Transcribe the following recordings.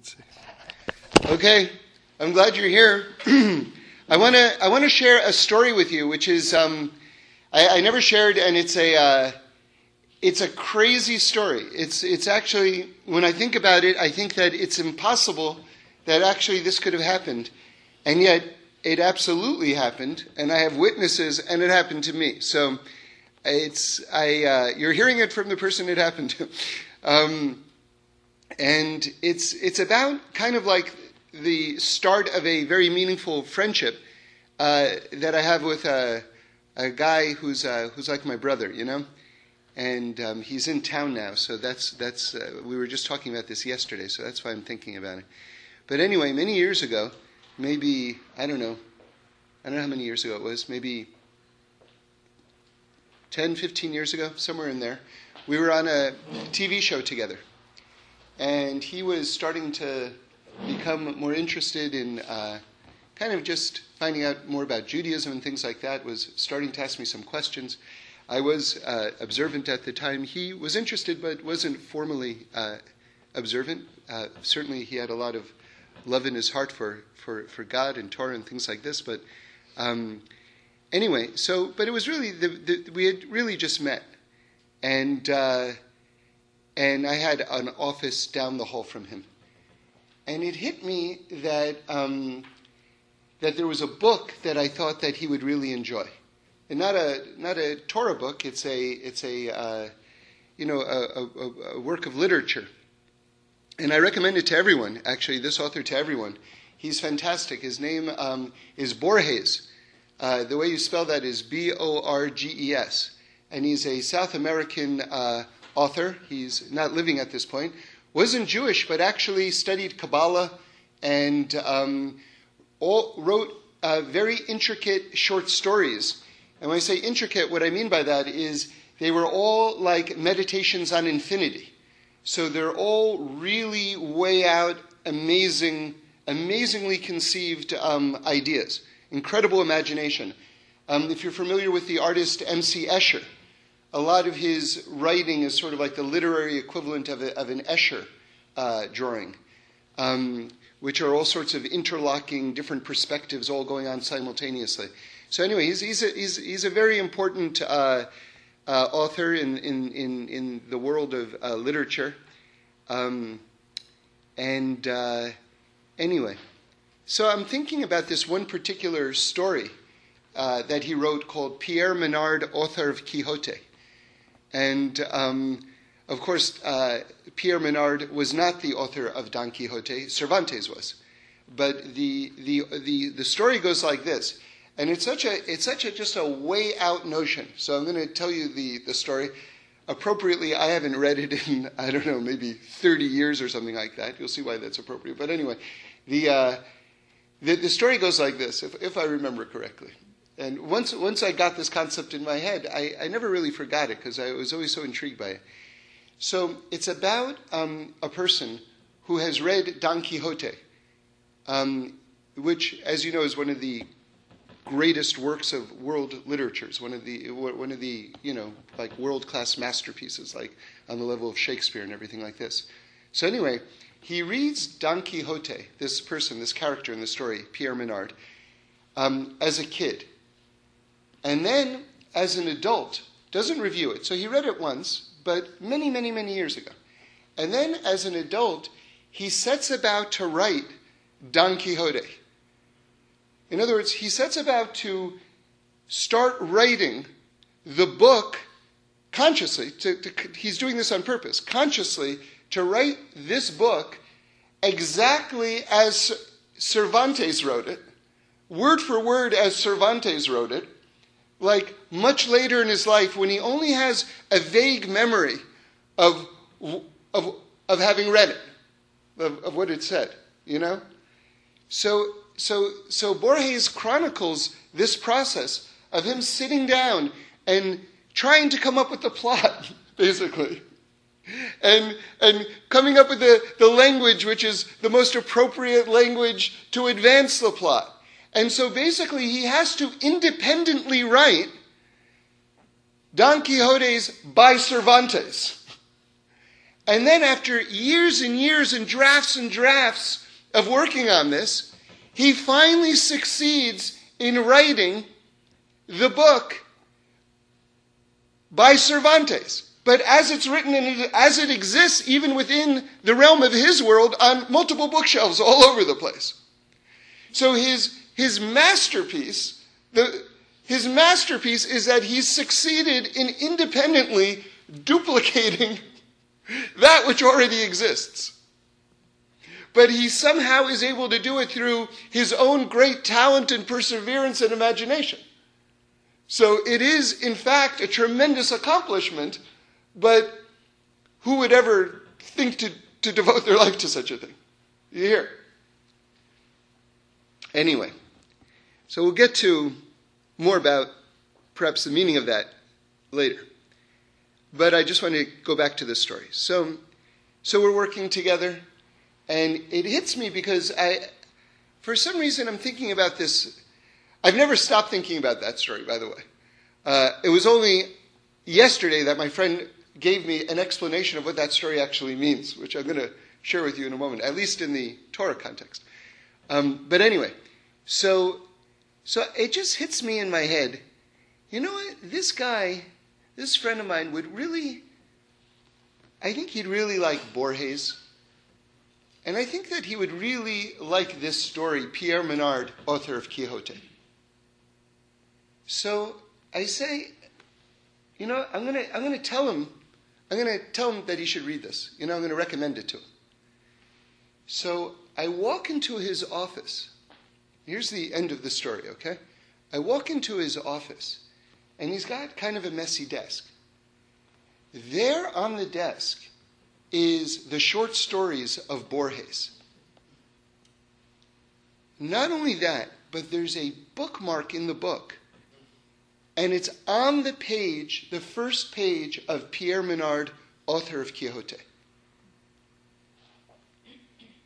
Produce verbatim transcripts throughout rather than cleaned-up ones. Let's see. Okay, I'm glad you're here. I want to I want to share a story with you, which is um, I, I never shared, and it's a uh, it's a crazy story. It's it's actually, when I think about it, I think that it's impossible that actually this could have happened, and yet it absolutely happened, and I have witnesses, and it happened to me. So it's I uh, you're hearing it from the person it happened to. Um, and it's it's about kind of like the start of a very meaningful friendship uh, that I have with a, a guy who's uh, who's like my brother, you know. And um, he's in town now, so that's that's uh, we were just talking about this yesterday, so that's why I'm thinking about it. But anyway, many years ago, maybe I don't know, I don't know how many years ago it was, maybe ten, fifteen years ago, somewhere in there. We were on a T V show together, and he was starting to become more interested in uh, kind of just finding out more about Judaism and things like that, was starting to ask me some questions. I was uh, observant at the time. He was interested but wasn't formally uh, observant. Uh, certainly he had a lot of love in his heart for, for, for God and Torah and things like this, but um, anyway, so, but it was really, the, the, we had really just met. And uh, and I had an office down the hall from him, and it hit me that um, that there was a book that I thought that he would really enjoy, and not a not a Torah book. It's a it's a uh, you know a, a, a work of literature, and I recommend it to everyone. Actually, this author to everyone. He's fantastic. His name um, is Borges. Uh, the way you spell that is B O R G E S. And he's a South American uh, author. He's not living at this point. Wasn't Jewish, but actually studied Kabbalah and um, all, wrote uh, very intricate short stories. And when I say intricate, what I mean by that is they were all like meditations on infinity. So they're all really way out, amazing, amazingly conceived um, ideas. Incredible imagination. Um, if you're familiar with the artist M C Escher, a lot of his writing is sort of like the literary equivalent of, a, of an Escher uh, drawing, um, which are all sorts of interlocking different perspectives all going on simultaneously. So anyway, he's, he's, a, he's, he's a very important uh, uh, author in, in, in, in the world of uh, literature. Um, and uh, anyway, so I'm thinking about this one particular story uh, that he wrote called Pierre Menard, Author of Quixote. And, um, of course, uh, Pierre Menard was not the author of Don Quixote. Cervantes was. But the, the the the story goes like this. And it's such a it's such a just a way out notion. So I'm going to tell you the, the story. Appropriately, I haven't read it in, I don't know, maybe thirty years or something like that. You'll see why that's appropriate. But anyway, the uh, the, the story goes like this, if if I remember correctly. And once once I got this concept in my head, I, I never really forgot it because I was always so intrigued by it. So it's about um, a person who has read Don Quixote, um, which, as you know, is one of the greatest works of world literature. It's one of the one of the you know like world class masterpieces, like on the level of Shakespeare and everything like this. So anyway, he reads Don Quixote, this person, this character in the story, Pierre Menard, um, as a kid. And then, as an adult, doesn't review it. So he read it once, but many, many, many years ago. And then, as an adult, he sets about to write Don Quixote. In other words, he sets about to start writing the book consciously. To, to, he's doing this on purpose, consciously, to write this book exactly as Cervantes wrote it, word for word as Cervantes wrote it, like much later in his life when he only has a vague memory of of of having read it, of, of what it said, you know? So so so Borges chronicles this process of him sitting down and trying to come up with the plot, basically. And and coming up with the, the language which is the most appropriate language to advance the plot. And so basically he has to independently write Don Quixote's by Cervantes. And then after years and years and drafts and drafts of working on this, he finally succeeds in writing the book by Cervantes. But as it's written and as it exists, even within the realm of his world, on multiple bookshelves all over the place. So his his masterpiece, the his masterpiece is that he succeeded in independently duplicating that which already exists. But he somehow is able to do it through his own great talent and perseverance and imagination. So it is, in fact, a tremendous accomplishment, but who would ever think to, to devote their life to such a thing? You hear? Anyway, so we'll get to more about perhaps the meaning of that later. But I just want to go back to this story. So so we're working together, and it hits me because I, for some reason I'm thinking about this. I've never stopped thinking about that story, by the way. Uh, it was only yesterday that my friend gave me an explanation of what that story actually means, which I'm going to share with you in a moment, at least in the Torah context. Um, but anyway, so so it just hits me in my head, you know what, this guy... This friend of mine would really, I think he'd really like Borges. And I think that he would really like this story, Pierre Menard, author of Quixote. So I say, you know, I'm gonna I'm gonna tell him, I'm gonna tell him that he should read this. You know, I'm gonna recommend it to him. So I walk into his office. Here's the end of the story, okay? I walk into his office. And he's got kind of a messy desk. There on the desk is the short stories of Borges. Not only that, but there's a bookmark in the book. And it's on the page, the first page of Pierre Menard, author of Quixote.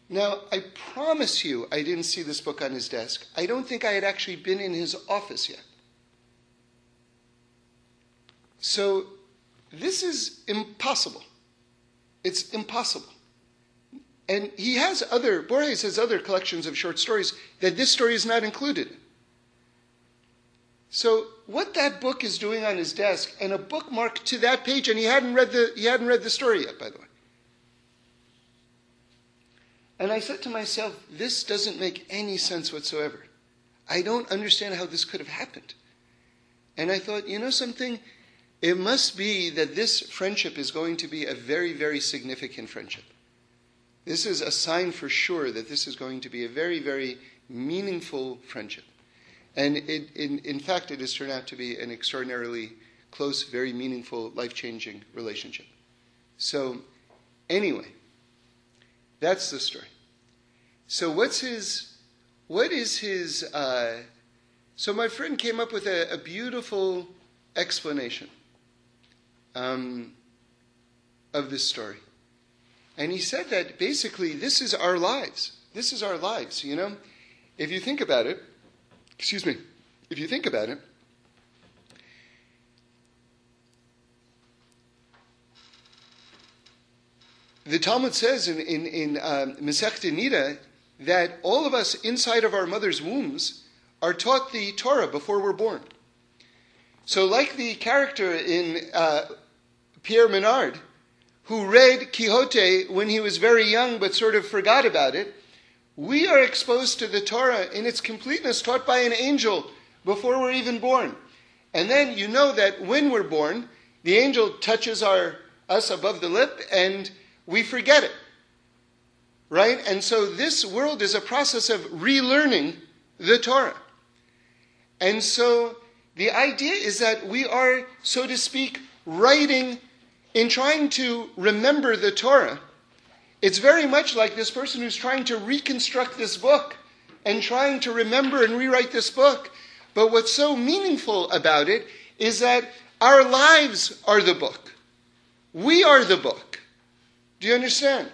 Now, I promise you I didn't see this book on his desk. I don't think I had actually been in his office yet. So this is impossible. It's impossible. And he has other, Borges has other collections of short stories that this story is not included in. So what that book is doing on his desk and a bookmark to that page, and he hadn't read the, he hadn't read the story yet, by the way. And I said to myself, this doesn't make any sense whatsoever. I don't understand how this could have happened. And I thought, you know something? It must be that this friendship is going to be a very, very significant friendship. This is a sign for sure that this is going to be a very, very meaningful friendship. And it, in, in fact, it has turned out to be an extraordinarily close, very meaningful, life-changing relationship. So anyway, that's the story. So what's his, what is his, uh, so my friend came up with a, a beautiful explanation. Um, of this story. And he said that basically this is our lives. This is our lives, you know. If you think about it, excuse me, if you think about it, the Talmud says in, in, in um, Masechet Nida that all of us inside of our mother's wombs are taught the Torah before we're born. So like the character in uh, Pierre Menard, who read Quixote when he was very young but sort of forgot about it, we are exposed to the Torah in its completeness taught by an angel before we're even born. And then you know that when we're born, the angel touches our us above the lip and we forget it, right? And so this world is a process of relearning the Torah. And so the idea is that we are, so to speak, writing, in trying to remember the Torah. It's very much like this person who's trying to reconstruct this book and trying to remember and rewrite this book. But what's so meaningful about it is that our lives are the book. We are the book. Do you understand?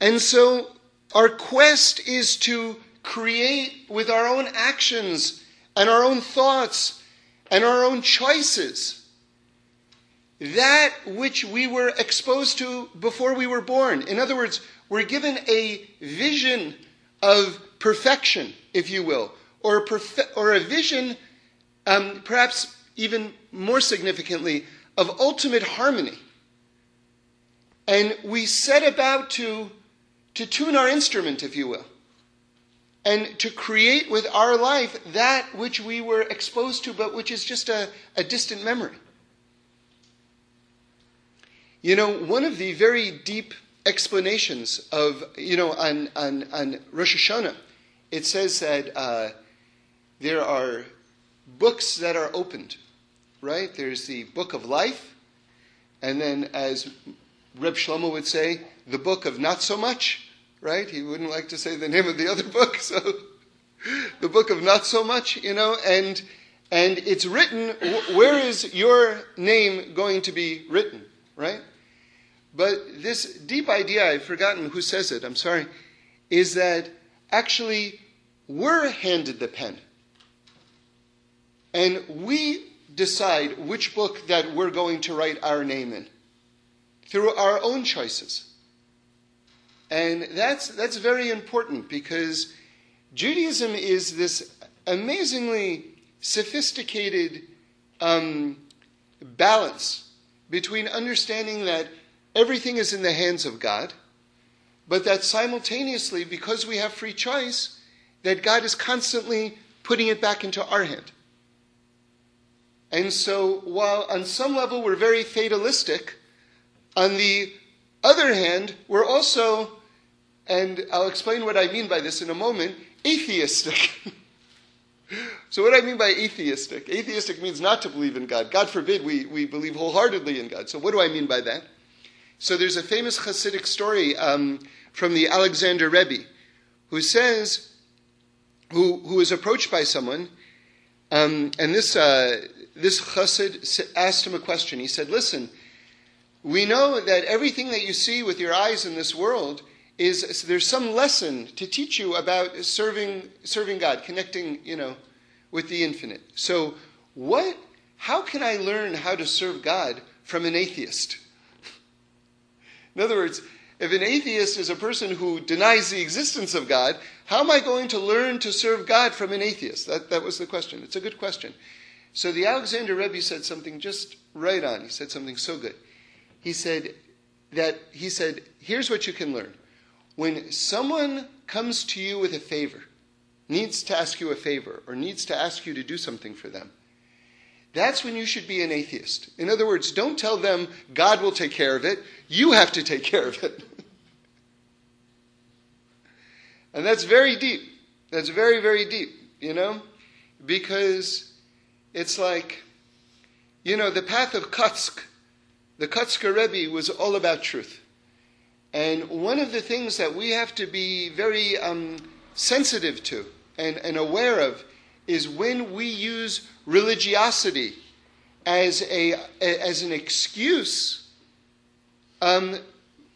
And so our quest is to create with our own actions and our own thoughts and our own choices that which we were exposed to before we were born. In other words, we're given a vision of perfection, if you will, or a, perfe- or a vision, um, perhaps even more significantly, of ultimate harmony. And we set about to, to tune our instrument, if you will, and to create with our life that which we were exposed to, but which is just a, a distant memory. You know, one of the very deep explanations of, you know, on, on, on Rosh Hashanah, it says that uh, there are books that are opened, right? There's the book of life, and then, as Reb Shlomo would say, the book of not so much, right? He wouldn't like to say the name of the other book, so the book of not so much, you know, and and it's written, where is your name going to be written, right? But this deep idea, I've forgotten who says it, I'm sorry, is that actually we're handed the pen. And we decide which book that we're going to write our name in through our own choices. And that's that's very important, because Judaism is this amazingly sophisticated um, balance between understanding that everything is in the hands of God, but that simultaneously, because we have free choice, that God is constantly putting it back into our hand. And so, while on some level we're very fatalistic, on the other hand, we're also, and I'll explain what I mean by this in a moment, atheistic. So what I mean by atheistic? Atheistic means not to believe in God. God forbid we, we believe wholeheartedly in God. So what do I mean by that? So there's a famous Hasidic story um, from the Alexander Rebbe, who says, who who is approached by someone, um, and this uh, this Hasid asked him a question. He said, "Listen, we know that everything that you see with your eyes in this world is there's some lesson to teach you about serving serving God, connecting, you know, with the infinite. So what? How can I learn how to serve God from an atheist?" In other words, if an atheist is a person who denies the existence of God, how am I going to learn to serve God from an atheist? That that was the question. It's a good question. So the Alexander Rebbe said something just right on. He said something so good. He said that he said, here's what you can learn. When someone comes to you with a favor, needs to ask you a favor, or needs to ask you to do something for them, that's when you should be an atheist. In other words, don't tell them God will take care of it. You have to take care of it. And that's very deep. That's very, very deep, you know? Because it's like, you know, the path of Kotsk, the Kutzke Rebbe, was all about truth. And one of the things that we have to be very um, sensitive to and, and aware of is when we use religiosity as a as an excuse um,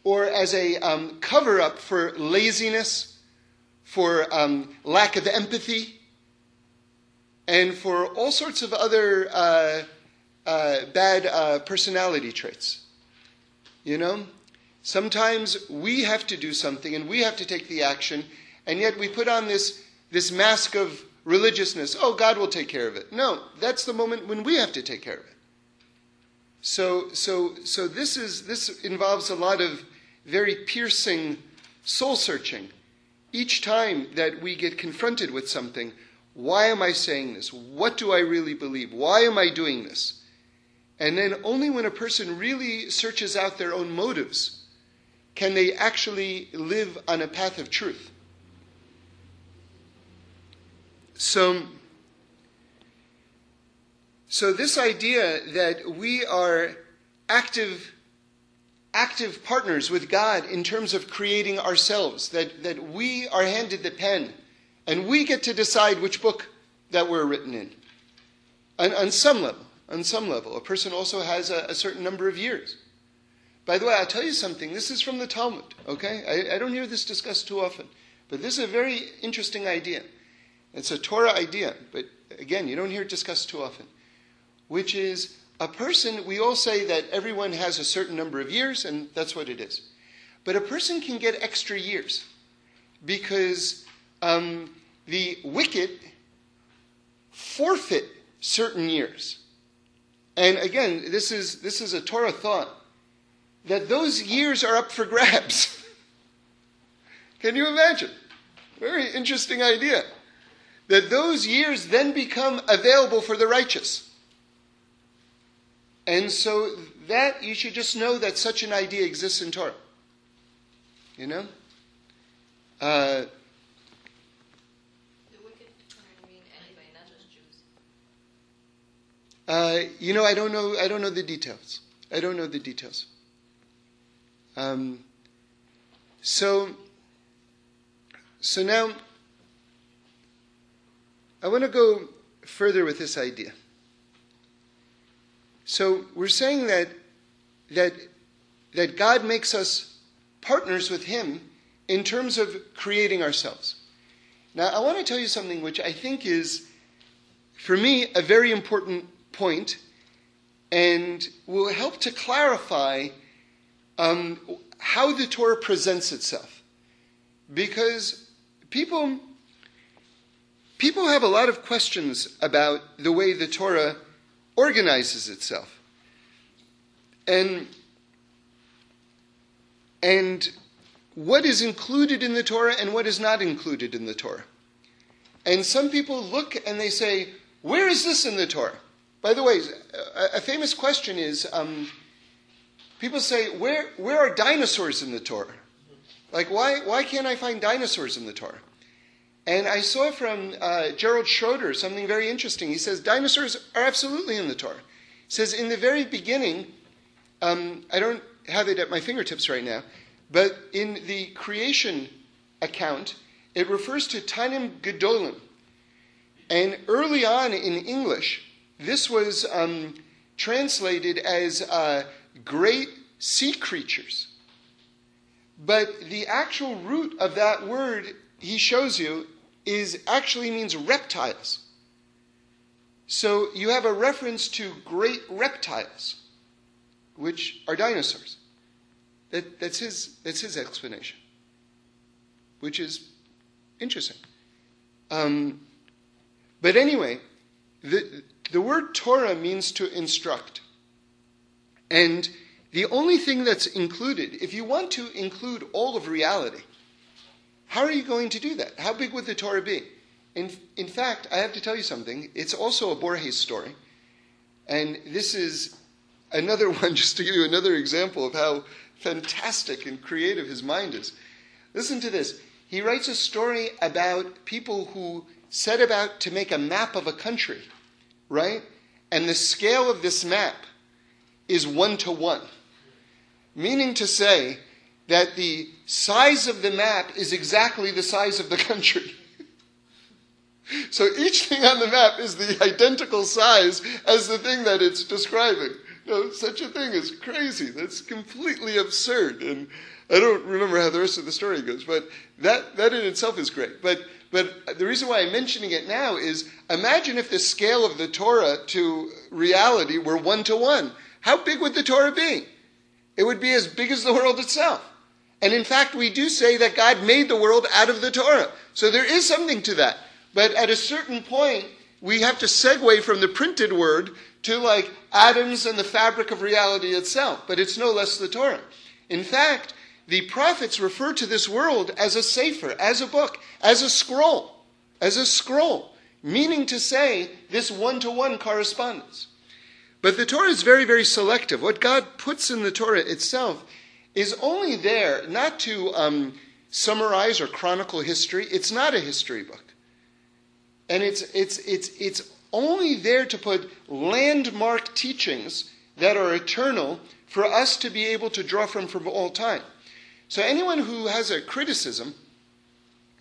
or as a um, cover-up for laziness, for um, lack of empathy, and for all sorts of other uh, uh, bad uh, personality traits. You know? Sometimes we have to do something and we have to take the action, and yet we put on this this mask of religiousness. Oh, God will take care of it. No, that's the moment when we have to take care of it. So, so, so this is this involves a lot of very piercing soul searching. Each time that we get confronted with something, why am I saying this? What do I really believe? Why am I doing this? And then only when a person really searches out their own motives can they actually live on a path of truth. So, so this idea that we are active, active partners with God in terms of creating ourselves, that, that we are handed the pen and we get to decide which book that we're written in. On, on some level, on some level, a person also has a, a certain number of years. By the way, I'll tell you something. This is from the Talmud, okay? I, I don't hear this discussed too often, but this is a very interesting idea. It's a Torah idea, but again, you don't hear it discussed too often, which is A person, we all say that everyone has a certain number of years, and that's what it is. But a person can get extra years because um, the wicked forfeit certain years. And again, this is this is a Torah thought, that those years are up for grabs. Can you imagine? Very interesting idea. That those years then become available for the righteous. And so that, you should just know that such an idea exists in Torah. You know? Uh, the wicked doesn't mean anybody, not just Jews. Uh, you know, I don't know, I don't know the details. I don't know the details. Um, so, so now, I want to go further with this idea. So we're saying that that that God makes us partners with Him in terms of creating ourselves. Now, I want to tell you something which I think is, for me, a very important point, and will help to clarify um, how the Torah presents itself, because people. People have a lot of questions about the way the Torah organizes itself. And, and what is included in the Torah and what is not included in the Torah. And some people look and they say, where is this in the Torah? By the way, a, a famous question is, um, people say, where, where are dinosaurs in the Torah? Like, why, why can't I find dinosaurs in the Torah? And I saw from uh, Gerald Schroeder something very interesting. He says, dinosaurs are absolutely in the Torah. He says, in the very beginning, um, I don't have it at my fingertips right now, but in the creation account, it refers to Tanim Gedolim. And early on in English, this was um, translated as uh, great sea creatures. But the actual root of that word, he shows you, is actually means reptiles. So you have a reference to great reptiles, which are dinosaurs. That, that's his that's his explanation, which is interesting. Um, but anyway, the the word Torah means to instruct. And the only thing that's included, if you want to include all of reality, how are you going to do that? How big would the Torah be? In, in fact, I have to tell you something. It's also a Borges story. And this is another one, just to give you another example of how fantastic and creative his mind is. Listen to this. He writes a story about people who set about to make a map of a country, right? And the scale of this map is one to one. Meaning to say that the size of the map is exactly the size of the country. So each thing on the map is the identical size as the thing that it's describing. No, such a thing is crazy. That's completely absurd. And I don't remember how the rest of the story goes, but that, that in itself is great. But, but the reason why I'm mentioning it now is, imagine if the scale of the Torah to reality were one to one. How big would the Torah be? It would be as big as the world itself. And in fact, we do say that God made the world out of the Torah. So there is something to that. But at a certain point, we have to segue from the printed word to like atoms and the fabric of reality itself. But it's no less the Torah. In fact, the prophets refer to this world as a sefer, as a book, as a scroll, as a scroll, meaning to say this one-to-one correspondence. But the Torah is very, very selective. What God puts in the Torah itself is only there not to um, summarize or chronicle history. It's not a history book. And it's it's it's it's only there to put landmark teachings that are eternal for us to be able to draw from from all time. So anyone who has a criticism,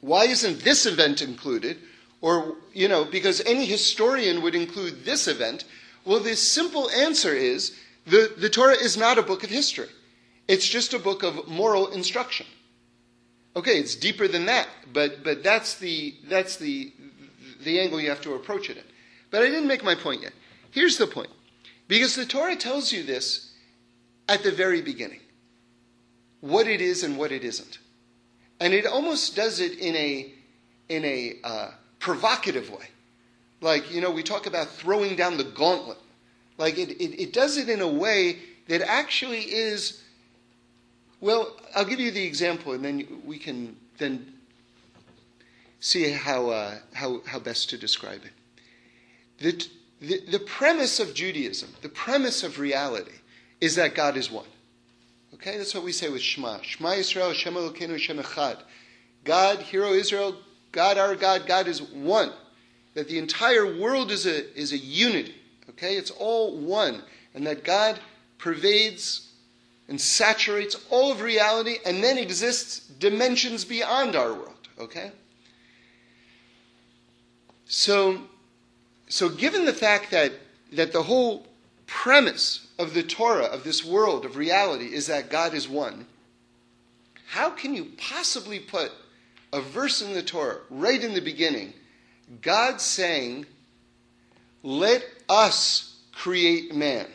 why isn't this event included? Or, you know, because any historian would include this event. Well, the simple answer is the, the Torah is not a book of history. It's just a book of moral instruction. Okay, it's deeper than that, but but that's the that's the the angle you have to approach it in. But I didn't make my point yet. Here's the point. Because the Torah tells you this at the very beginning, what it is and what it isn't. And it almost does it in a in a uh, provocative way. Like, you know, we talk about throwing down the gauntlet. Like, it, it, it does it in a way that actually is, well, I'll give you the example, and then we can then see how uh, how, how best to describe it. The, the the premise of Judaism, the premise of reality, is that God is one. Okay, that's what we say with Shema. Shema Yisrael, Hashem Elokeinu, Hashem Echad. God, Hear O Israel, God our God, God is one. That the entire world is a is a unity. Okay, it's all one, and that God pervades and saturates all of reality, and then exists dimensions beyond our world. Okay. So, so given the fact that that the whole premise of the Torah, of this world, of reality, is that God is one, how can you possibly put a verse in the Torah right in the beginning, God saying, let us create man?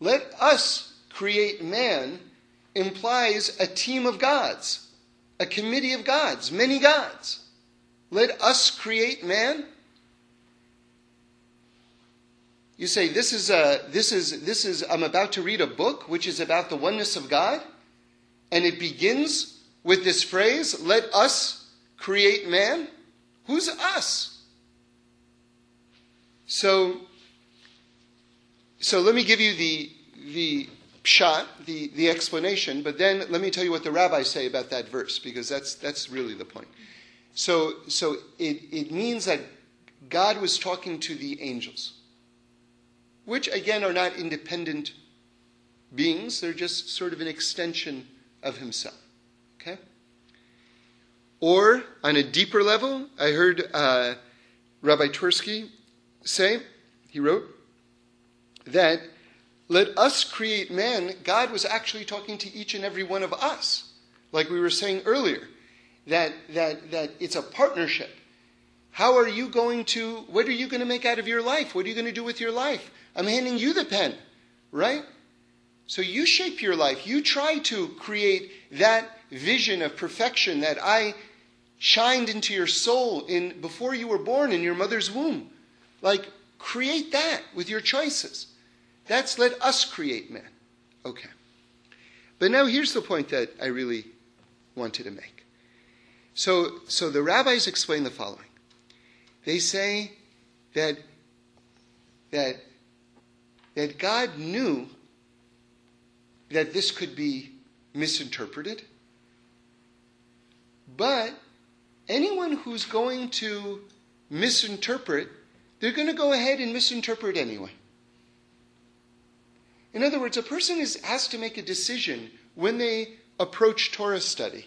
Let us create man implies a team of gods, a committee of gods, many gods. Let us create man? You say, this is a, this is, this is, I'm about to read a book which is about the oneness of God, and it begins with this phrase, let us create man? Who's us? So, so let me give you the, the pshat, the, the explanation, but then let me tell you what the rabbis say about that verse, because that's, that's really the point. So, so it, it means that God was talking to the angels, which, again, are not independent beings. They're just sort of an extension of himself. Okay? Or, on a deeper level, I heard uh, Rabbi Twersky say, he wrote, that let us create man, God was actually talking to each and every one of us. Like we were saying earlier, that that that it's a partnership. How are you going to, what are you going to make out of your life? What are you going to do with your life? I'm handing you the pen, right? So you shape your life. You try to create that vision of perfection that I shined into your soul in before you were born in your mother's womb. Like, create that with your choices. That's let us create man. Okay. But now here's the point that I really wanted to make. So, so the rabbis explain the following. They say that, that, that God knew that this could be misinterpreted, but anyone who's going to misinterpret, they're going to go ahead and misinterpret anyway. In other words, a person is, has to make a decision when they approach Torah study.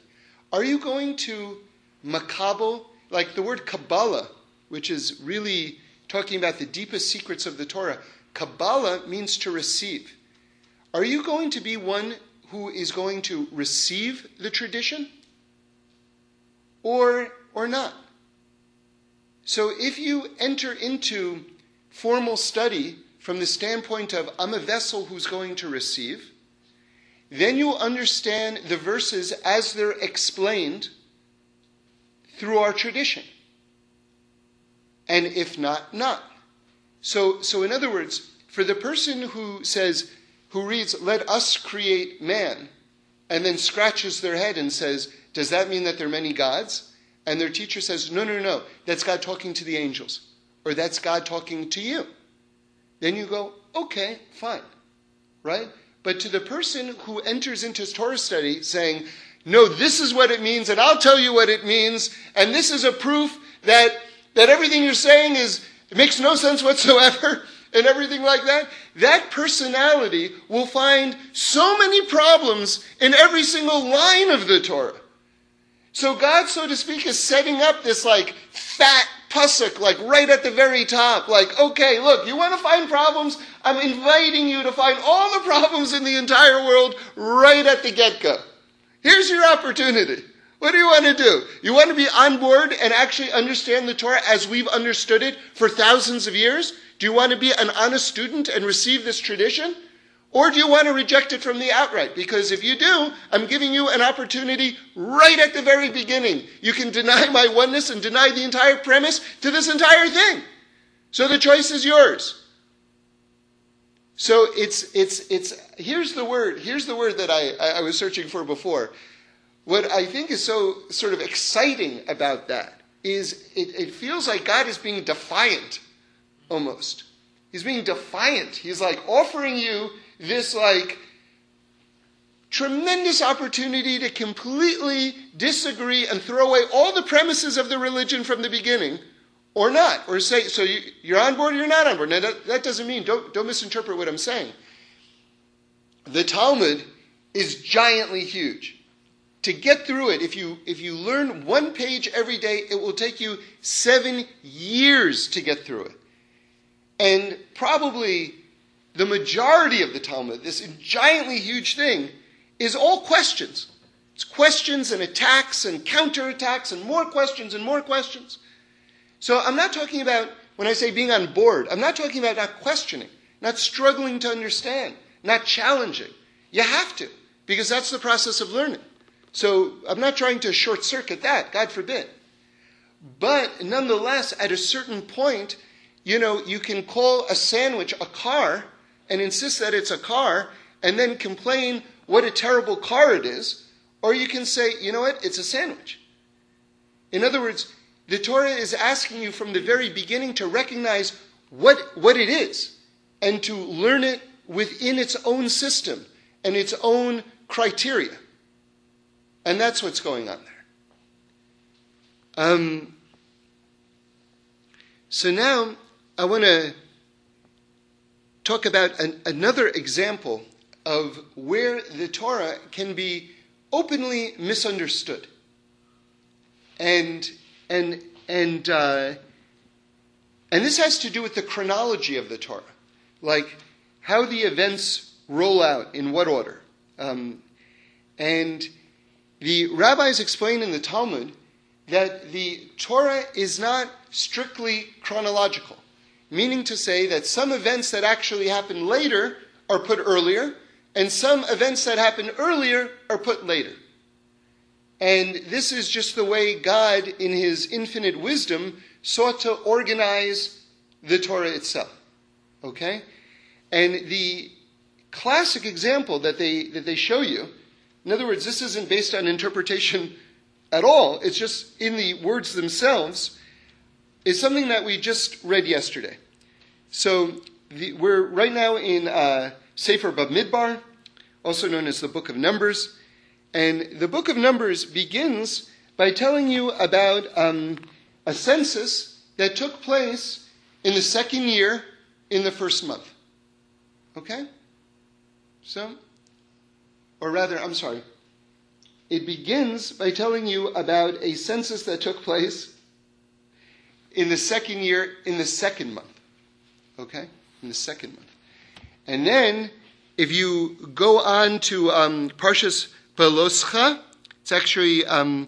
Are you going to makabel, like the word Kabbalah, which is really talking about the deepest secrets of the Torah. Kabbalah means to receive. Are you going to be one who is going to receive the tradition or, or not? So if you enter into formal study from the standpoint of I'm a vessel who's going to receive, then you'll understand the verses as they're explained through our tradition. And if not, not. So, so in other words, for the person who says, who reads, let us create man, and then scratches their head and says, does that mean that there are many gods? And their teacher says, no, no, no, that's God talking to the angels, or that's God talking to you. Then you go, okay, fine, right? But to the person who enters into Torah study saying, no, this is what it means, and I'll tell you what it means, and this is a proof that that everything you're saying is, it makes no sense whatsoever, and everything like that, that personality will find so many problems in every single line of the Torah. So God, so to speak, is setting up this like fat pusuk, like right at the very top, like, okay, look, you want to find problems? I'm inviting you to find all the problems in the entire world right at the get-go. Here's your opportunity, What do you want to do? You want to be on board and actually understand the Torah as we've understood it for thousands of years? Do you want to be an honest student and receive this tradition? Or do you want to reject it from the outright? Because if you do, I'm giving you an opportunity right at the very beginning. You can deny my oneness and deny the entire premise to this entire thing. So the choice is yours. So it's, it's, it's, here's the word, here's the word that I, I was searching for before. What I think is so sort of exciting about that is it, it feels like God is being defiant, almost. He's being defiant. He's like offering you this like tremendous opportunity to completely disagree and throw away all the premises of the religion from the beginning, or not, or say, so you, you're on board or you're not on board. Now that, that doesn't mean, don't, don't misinterpret what I'm saying. The Talmud is giantly huge. To get through it, if you if you learn one page every day, it will take you seven years to get through it. And probably the majority of the Talmud, this giantly huge thing, is all questions. It's questions and attacks and counterattacks and more questions and more questions. So I'm not talking about, when I say being on board, I'm not talking about not questioning, not struggling to understand, not challenging. You have to, because that's the process of learning. So I'm not trying to short-circuit that, God forbid. But nonetheless, at a certain point, you know, you can call a sandwich a car and insist that it's a car and then complain what a terrible car it is, or you can say, you know what, it's a sandwich. In other words, the Torah is asking you from the very beginning to recognize what, what it is and to learn it within its own system and its own criteria. And that's what's going on there. Um, so now I want to talk about an, another example of where the Torah can be openly misunderstood. And and and uh, and this has to do with the chronology of the Torah, like how the events roll out in what order, um, and. The rabbis explain in the Talmud that the Torah is not strictly chronological, meaning to say that some events that actually happen later are put earlier, and some events that happen earlier are put later. And this is just the way God, in his infinite wisdom, sought to organize the Torah itself. Okay? And the classic example that they, that they show you, in other words, this isn't based on interpretation at all. It's just in the words themselves, is something that we just read yesterday. So the, we're right now in uh, Sefer Bamidbar, also known as the Book of Numbers. And the Book of Numbers begins by telling you about um, a census that took place in the second year in the first month. Okay? So... Or rather, I'm sorry, it begins by telling you about a census that took place in the second year, in the second month. Okay? In the second month. And then, if you go on to um, Parshas Beha'alotcha, it's actually um,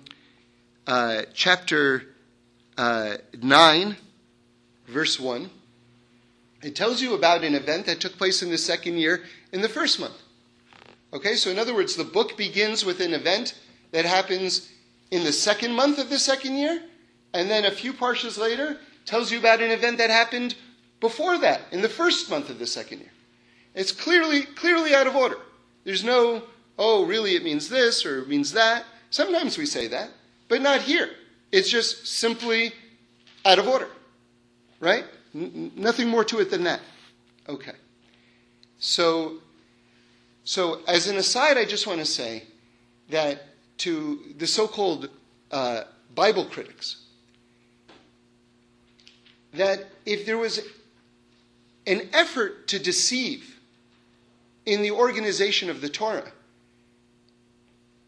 uh, chapter uh, nine, verse one. It tells you about an event that took place in the second year, in the first month. Okay, so in other words, the book begins with an event that happens in the second month of the second year, and then a few parshas later tells you about an event that happened before that, in the first month of the second year. It's clearly, clearly out of order. There's no, oh, really it means this or it means that. Sometimes we say that, but not here. It's just simply out of order, right? N- nothing more to it than that. Okay. So... So as an aside, I just want to say that to the so-called uh, Bible critics, that if there was an effort to deceive in the organization of the Torah,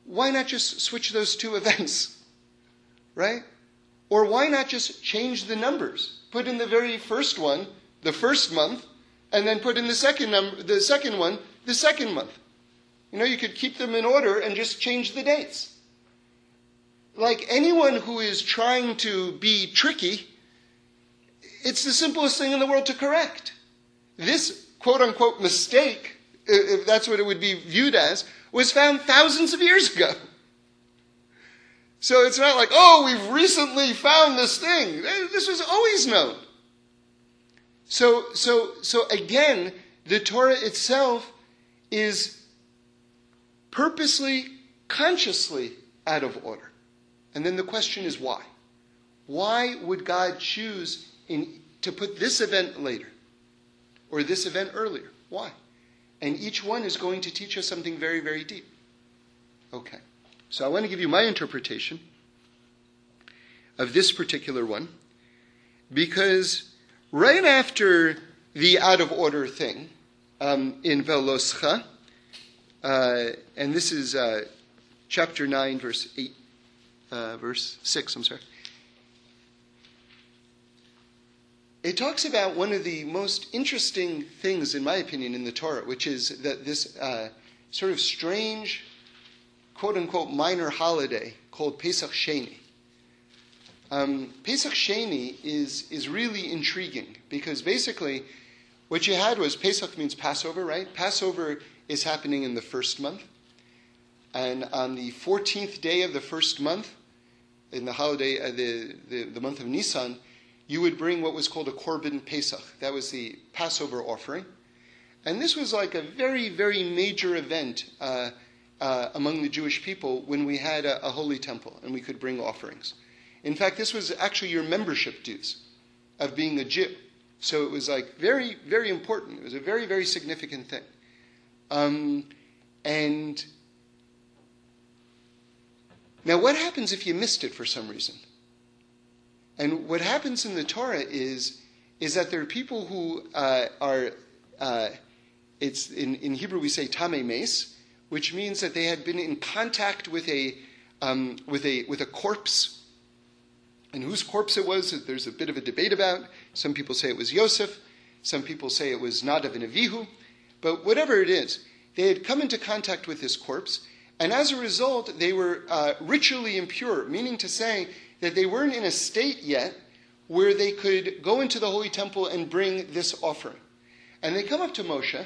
why not just switch those two events, right? Or why not just change the numbers? Put in the very first one, the first month, and then put in the second number, the second one, the second month. You know, you could keep them in order and just change the dates. like anyone who is trying to be tricky, it's the simplest thing in the world to correct. This quote-unquote mistake, if that's what it would be viewed as, was found thousands of years ago. So it's not like, oh, we've recently found this thing. This was always known. So, so, so again, the Torah itself is purposely, consciously out of order. And then the question is why? Why would God choose in, to put this event later or this event earlier? Why? And each one is going to teach us something very, very deep. Okay. So I want to give you my interpretation of this particular one, because right after the out-of-order thing um, in Veloscha, uh, and this is uh, chapter nine, verse eight, uh, verse six, I'm sorry. It talks about one of the most interesting things, in my opinion, in the Torah, which is that this uh, sort of strange, quote-unquote, minor holiday called Pesach Sheni. Um, Pesach Sheni is, is really intriguing, because basically what you had was Pesach means Passover, right? Passover is happening in the first month. And on the fourteenth day of the first month, in the holiday, uh, the, the, the month of Nisan, you would bring what was called a Korban Pesach. That was the Passover offering. And this was like a very, very major event uh, uh, among the Jewish people when we had a, a holy temple and we could bring offerings. In fact, this was actually your membership dues of being a Jew. So it was like very, very important. It was a very, very significant thing. Um, and now what happens if you missed it for some reason? And what happens in the Torah is, is that there are people who uh, are, uh, it's in, in Hebrew we say tamei meis, which means that they had been in contact with a, um, with a with a corpse. And whose corpse it was, there's a bit of a debate about. Some people say it was Yosef. Some people say it was Nadav and Avihu. But whatever it is, they had come into contact with this corpse. And as a result, they were uh, ritually impure, meaning to say that they weren't in a state yet where they could go into the Holy Temple and bring this offering. And they come up to Moshe,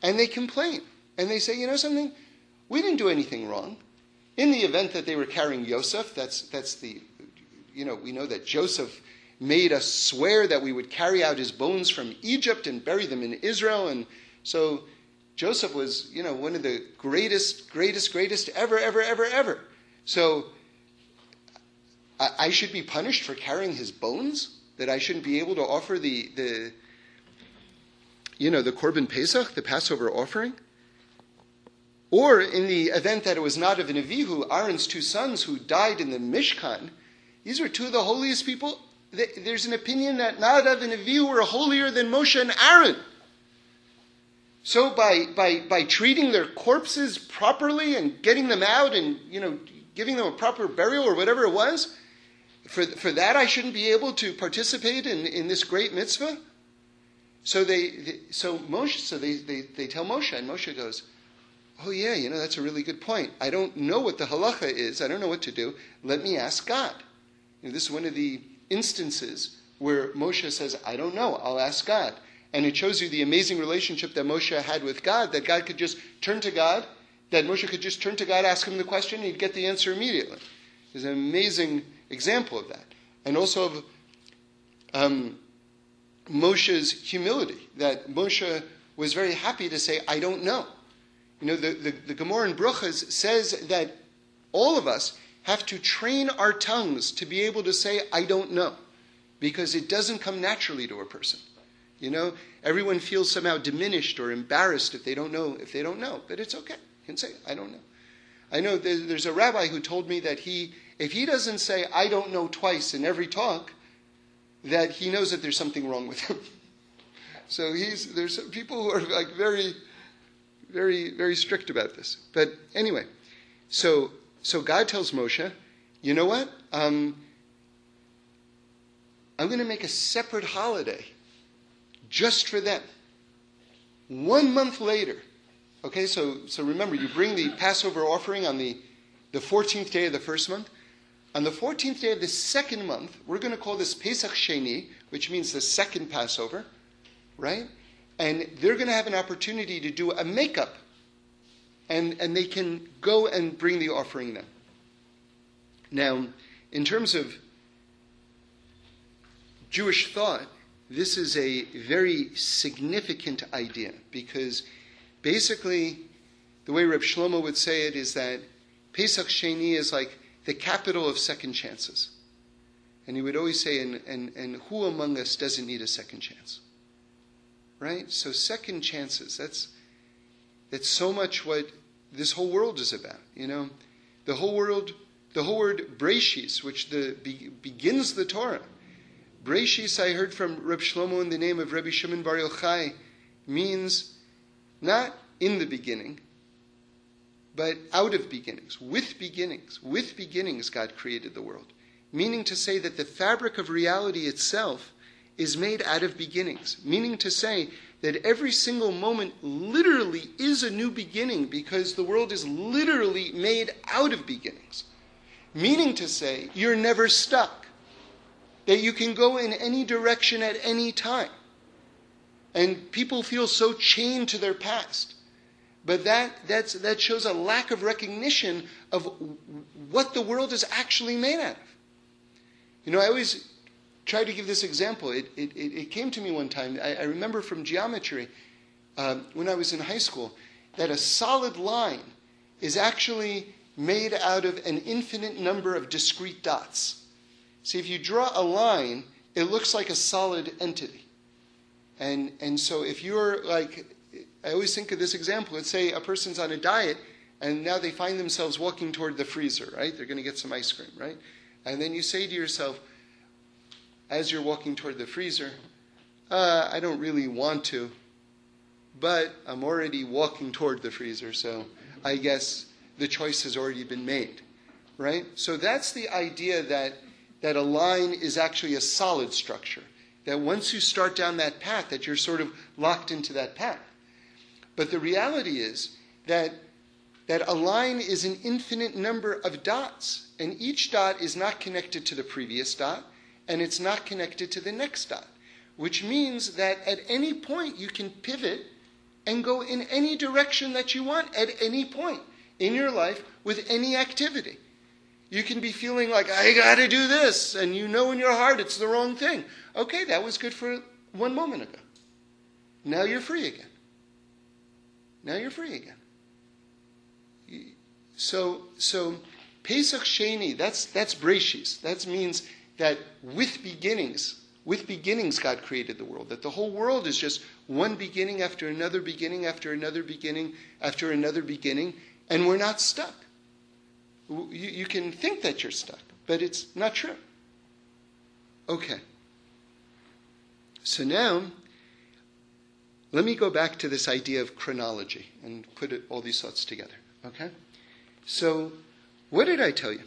and they complain. And they say, you know something? We didn't do anything wrong. In the event that they were carrying Yosef, that's that's the, you know, we know that Joseph made us swear that we would carry out his bones from Egypt and bury them in Israel. And so Joseph was, you know, one of the greatest, greatest, greatest ever, ever, ever, ever. So I should be punished for carrying his bones? That I shouldn't be able to offer the, the you know, the Korban Pesach, the Passover offering? Or in the event that it was Nadav and Avihu, Aaron's two sons who died in the Mishkan, these were two of the holiest people. There's an opinion that Nadav and Avihu were holier than Moshe and Aaron. So by, by, by treating their corpses properly and getting them out and, you know, giving them a proper burial or whatever it was, for for that I shouldn't be able to participate in, in this great mitzvah. So they, they so Moshe so they, they, they tell Moshe, and Moshe goes, oh yeah, you know, that's a really good point. I don't know what the halacha is. I don't know what to do. Let me ask God. You know, this is one of the instances where Moshe says, I don't know, I'll ask God. And it shows you the amazing relationship that Moshe had with God, that God could just turn to God, that Moshe could just turn to God, ask him the question, and he'd get the answer immediately. There's an amazing example of that. And also of um, Moshe's humility, that Moshe was very happy to say, I don't know. You know, the, the, the Gemara in Bruchas says that all of us have to train our tongues to be able to say, I don't know, because it doesn't come naturally to a person. You know, everyone feels somehow diminished or embarrassed if they don't know, if they don't know, but it's okay. You can say, I don't know. I know there's a rabbi who told me that he, if he doesn't say, I don't know twice in every talk, that he knows that there's something wrong with him. So he's, there's people who are like very, very, very strict about this. But anyway, so so God tells Moshe, you know what? Um, I'm going to make a separate holiday just for them. One month later. Okay, so so remember, you bring the Passover offering on the, the fourteenth day of the first month. On the fourteenth day of the second month, we're going to call this Pesach Sheni, which means the second Passover, right? And they're going to have an opportunity to do a makeup. And, and they can go and bring the offering then. Now, in terms of Jewish thought, this is a very significant idea, because basically the way Reb Shlomo would say it is that Pesach Sheni is like the capital of second chances. And he would always say, and, and, and who among us doesn't need a second chance? Right? So second chances, that's that's so much what this whole world is about. You know, the whole world, the whole word Breishis, which the, be, begins the Torah. Breishis, I heard from Reb Shlomo in the name of Rabbi Shimon Bar Yochai, means not in the beginning, but out of beginnings, with beginnings. With beginnings, God created the world. Meaning to say that the fabric of reality itself is made out of beginnings. Meaning to say that every single moment literally is a new beginning, because the world is literally made out of beginnings. Meaning to say you're never stuck. That you can go in any direction at any time. And people feel so chained to their past. But that that's, that shows a lack of recognition of what the world is actually made out of. You know, I always try to give this example. It it, it came to me one time. I, I remember from geometry um, when I was in high school that a solid line is actually made out of an infinite number of discrete dots. See, if you draw a line, it looks like a solid entity. And and so if you're like... I always think of this example. Let's say a person's on a diet, and now they find themselves walking toward the freezer, right? They're going to get some ice cream, right? And then you say to yourself, as you're walking toward the freezer, uh, I don't really want to, but I'm already walking toward the freezer, so I guess the choice has already been made, right? So that's the idea that, that a line is actually a solid structure, that once you start down that path, that you're sort of locked into that path. But the reality is that, that a line is an infinite number of dots, and each dot is not connected to the previous dot, and it's not connected to the next dot, which means that at any point you can pivot and go in any direction that you want at any point in your life with any activity. You can be feeling like, I gotta do this, and you know in your heart it's the wrong thing. Okay, that was good for one moment ago. Now you're free again. Now you're free again. So, so Pesach Sheni, that's that's Breishis. That means that with beginnings, with beginnings, God created the world. That the whole world is just one beginning after another beginning after another beginning after another beginning, and we're not stuck. You, you can think that you're stuck, but it's not true. Okay. So now, let me go back to this idea of chronology and put it, all these thoughts together, okay? So what did I tell you?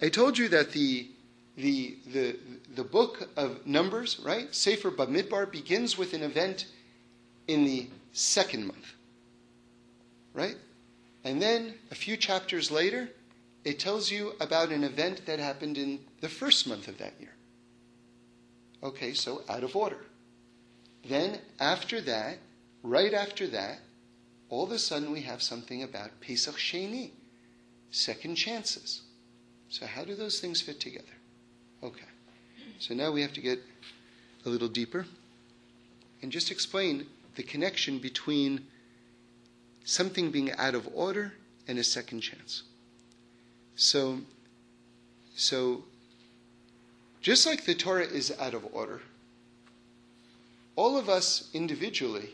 I told you that the the the, the book of Numbers, right, Sefer Bamidbar, begins with an event in the second month, right? And then a few chapters later, it tells you about an event that happened in the first month of that year. Okay, so out of order. Then after that, right after that, all of a sudden we have something about Pesach Sheni, second chances. So how do those things fit together? Okay. So now we have to get a little deeper and just explain the connection between something being out of order and a second chance. So, so just like the Torah is out of order, all of us individually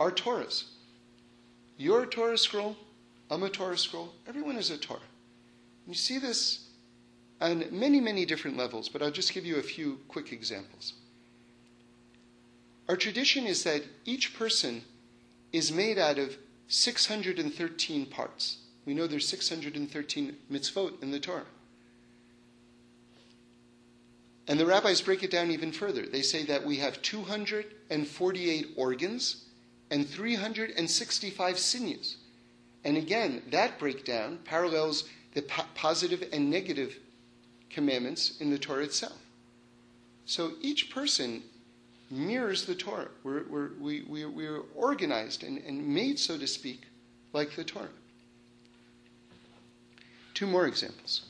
are Torahs. You're a Torah scroll. I'm a Torah scroll. Everyone is a Torah. And you see this on many, many different levels, but I'll just give you a few quick examples. Our tradition is that each person is made out of six hundred thirteen parts. We know there's six hundred thirteen mitzvot in the Torah. And the rabbis break it down even further. They say that we have two hundred forty-eight organs and three hundred sixty-five sinews. And again, that breakdown parallels the po- positive and negative commandments in the Torah itself. So each person mirrors the Torah. We're, we're, we, we, we're organized and, and made, so to speak, like the Torah. Two more examples.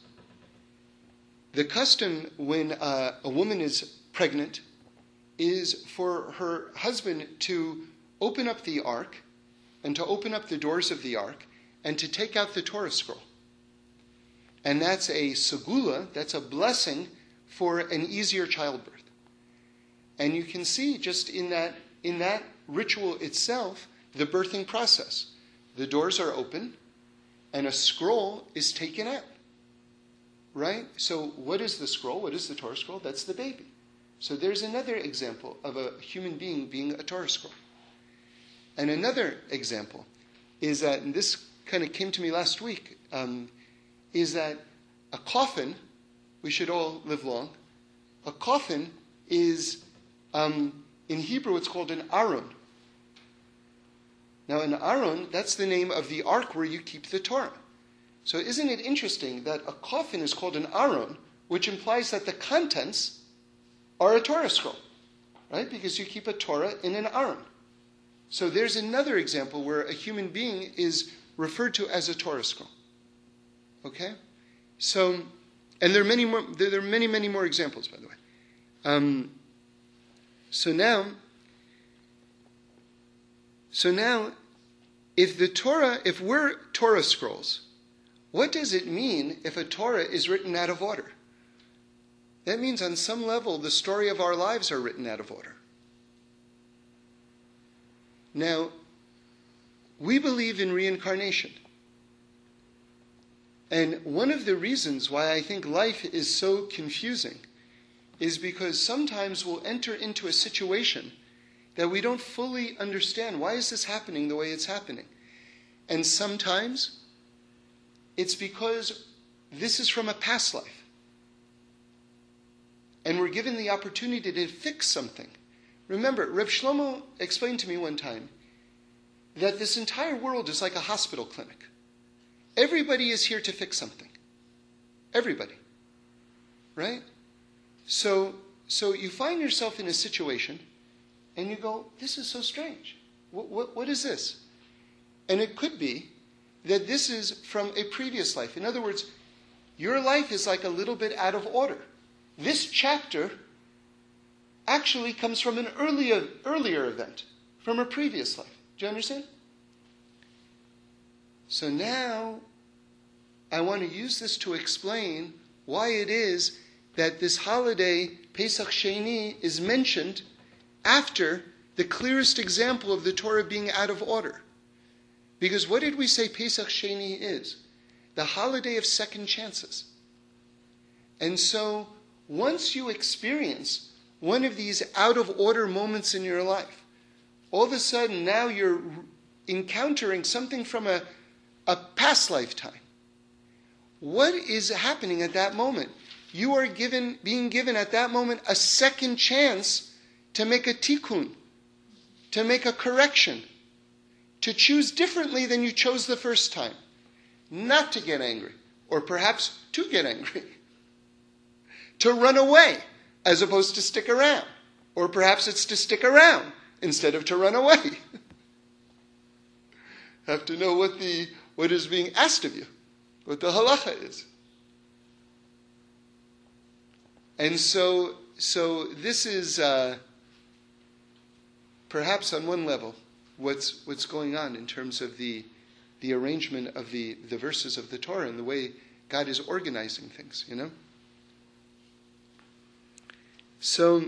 The custom when uh, a woman is pregnant is for her husband to open up the ark and to open up the doors of the ark and to take out the Torah scroll. And that's a segula, that's a blessing for an easier childbirth. And you can see just in that, in that ritual itself, the birthing process. The doors are open and a scroll is taken out. Right? So what is the scroll? What is the Torah scroll? That's the baby. So there's another example of a human being being a Torah scroll. And another example is that, and this kind of came to me last week, um, is that a coffin, we should all live long, a coffin is, um, in Hebrew it's called an Aaron. Now an Aaron, that's the name of the ark where you keep the Torah. So isn't it interesting that a coffin is called an Aaron, which implies that the contents are a Torah scroll, right? Because you keep a Torah in an Aaron. So there's another example where a human being is referred to as a Torah scroll. Okay? So, and there are many more, there are many, many more examples, by the way. Um, so now, so now, if the Torah, if we're Torah scrolls, what does it mean if a Torah is written out of order? That means on some level, the story of our lives are written out of order. Now, we believe in reincarnation. And one of the reasons why I think life is so confusing is because sometimes we'll enter into a situation that we don't fully understand. Why is this happening the way it's happening? And sometimes it's because this is from a past life. And we're given the opportunity to fix something. Remember, Reb Shlomo explained to me one time that this entire world is like a hospital clinic. Everybody is here to fix something. Everybody. Right? So, so you find yourself in a situation and you go, this is so strange. What, what, what is this? And it could be that this is from a previous life. In other words, your life is like a little bit out of order. This chapter actually comes from an earlier, earlier event, from a previous life. Do you understand? So now I want to use this to explain why it is that this holiday, Pesach Sheni, is mentioned after the clearest example of the Torah being out of order. Because what did we say Pesach Sheni is? The holiday of second chances. And so once you experience one of these out-of-order moments in your life, all of a sudden now you're encountering something from a, a past lifetime. What is happening at that moment? You are given, being given at that moment a second chance to make a tikkun, to make a correction, to choose differently than you chose the first time, not to get angry, or perhaps to get angry, to run away as opposed to stick around, or perhaps it's to stick around instead of to run away. Have to know what the what is being asked of you, what the halacha is. And so, so this is uh, perhaps on one level what's what's going on in terms of the the arrangement of the, the verses of the Torah and the way God is organizing things, you know? So,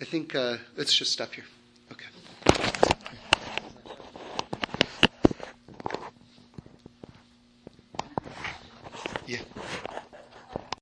I think uh, let's just stop here.